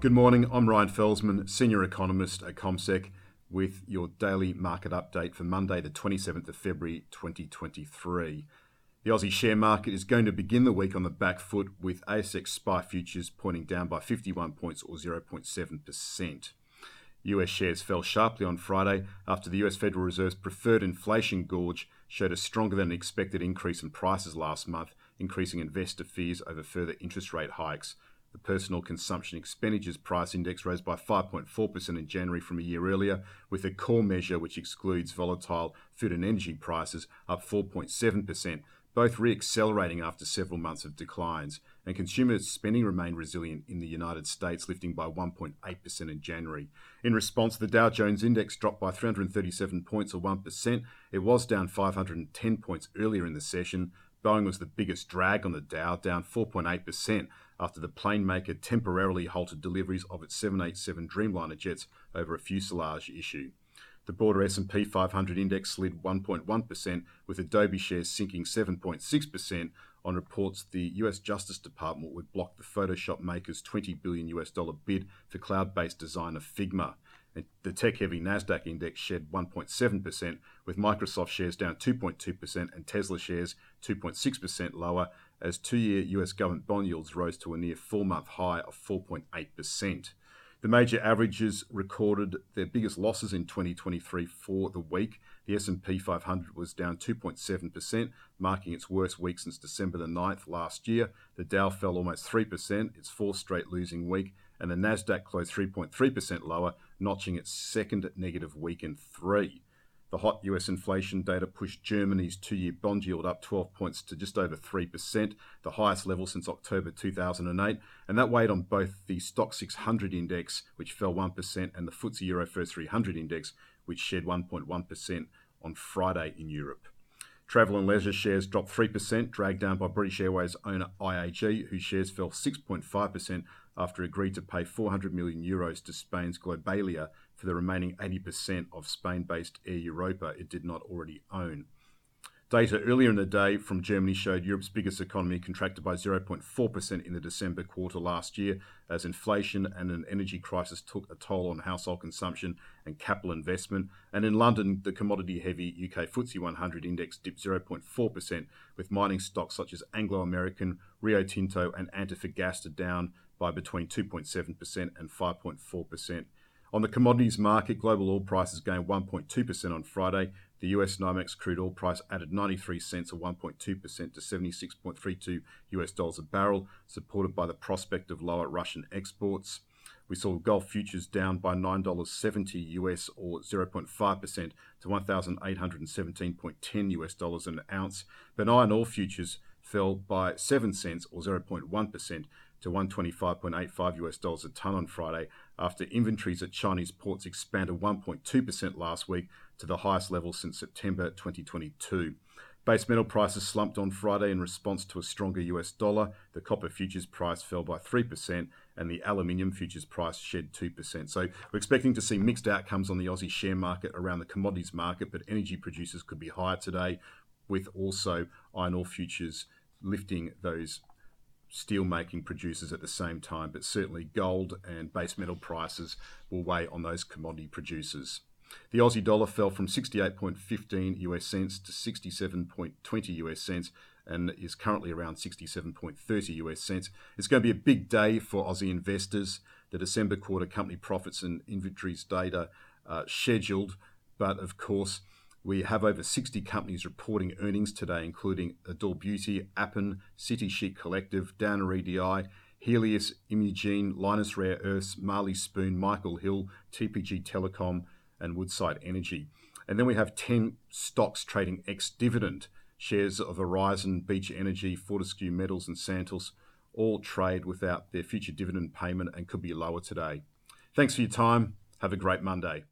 Good morning, I'm Ryan Felsman, Senior Economist at CommSec, with your daily market update for Monday, the 27th of February, 2023. The Aussie share market is going to begin the week on the back foot, with ASX SPI futures pointing down by 51 points or 0.7%. US shares fell sharply on Friday after the US Federal Reserve's preferred inflation gauge showed a stronger than expected increase in prices last month, increasing investor fears over further interest rate hikes. The Personal Consumption Expenditures Price Index rose by 5.4% in January from a year earlier, with the core measure, which excludes volatile food and energy prices, up 4.7%, both re-accelerating after several months of declines. And consumer spending remained resilient in the United States, lifting by 1.8% in January. In response, the Dow Jones Index dropped by 337 points or 1%. It was down 510 points earlier in the session. Boeing was the biggest drag on the Dow, down 4.8%. after the plane maker temporarily halted deliveries of its 787 Dreamliner jets over a fuselage issue. The broader S&P 500 index slid 1.1%, with Adobe shares sinking 7.6% on reports the US Justice Department would block the Photoshop maker's $20 billion bid for cloud-based designer Figma. The tech-heavy Nasdaq index shed 1.7%, with Microsoft shares down 2.2% and Tesla shares 2.6% lower, as two-year US government bond yields rose to a near four-month high of 4.8%. The major averages recorded their biggest losses in 2023 for the week. The S&P 500 was down 2.7%, marking its worst week since December the 9th last year. The Dow fell almost 3%, its fourth straight losing week, and the Nasdaq closed 3.3% lower, notching its second negative week in three. The hot US inflation data pushed Germany's two-year bond yield up 12 points to just over 3%, the highest level since October 2008, and that weighed on both the Stoxx 600 index, which fell 1%, and the FTSE Eurofirst 300 index, which shed 1.1% on Friday in Europe. Travel and leisure shares dropped 3%, dragged down by British Airways owner IAG, whose shares fell 6.5% after agreed to pay €400 million to Spain's Globalia for the remaining 80% of Spain-based Air Europa it did not already own. Data earlier in the day from Germany showed Europe's biggest economy contracted by 0.4% in the December quarter last year, as inflation and an energy crisis took a toll on household consumption and capital investment. And in London, the commodity-heavy UK FTSE 100 index dipped 0.4%, with mining stocks such as Anglo American, Rio Tinto and Antofagasta down by between 2.7% and 5.4%. On the commodities market, global oil prices gained 1.2% on Friday. The US NYMEX crude oil price added 93 cents or 1.2% to $76.32 a barrel, supported by the prospect of lower Russian exports. We saw gold futures down by $9.70 US or 0.5% to $1,817.10 US dollars an ounce, but iron ore futures fell by 7 cents or 0.1% to $125.85 US dollars a tonne on Friday, after inventories at Chinese ports expanded 1.2% last week to the highest level since September 2022. Base metal prices slumped on Friday in response to a stronger US dollar. The copper futures price fell by 3% and the aluminium futures price shed 2%. So we're expecting to see mixed outcomes on the Aussie share market around the commodities market, but energy producers could be higher today, with also iron ore futures lifting those steel-making producers at the same time, but certainly gold and base metal prices will weigh on those commodity producers. The Aussie dollar fell from 68.15 US cents to 67.20 US cents and is currently around 67.30 US cents. It's going to be a big day for Aussie investors. The December quarter company profits and inventories data are scheduled, but of course we have over 60 companies reporting earnings today, including Adore Beauty, Appen, City Sheet Collective, Downer EDI, Helios, Imogene, Linus Rare Earths, Marley Spoon, Michael Hill, TPG Telecom, and Woodside Energy. And then we have 10 stocks trading ex-dividend. Shares of Horizon, Beach Energy, Fortescue Metals, and Santos all trade without their future dividend payment and could be lower today. Thanks for your time. Have a great Monday.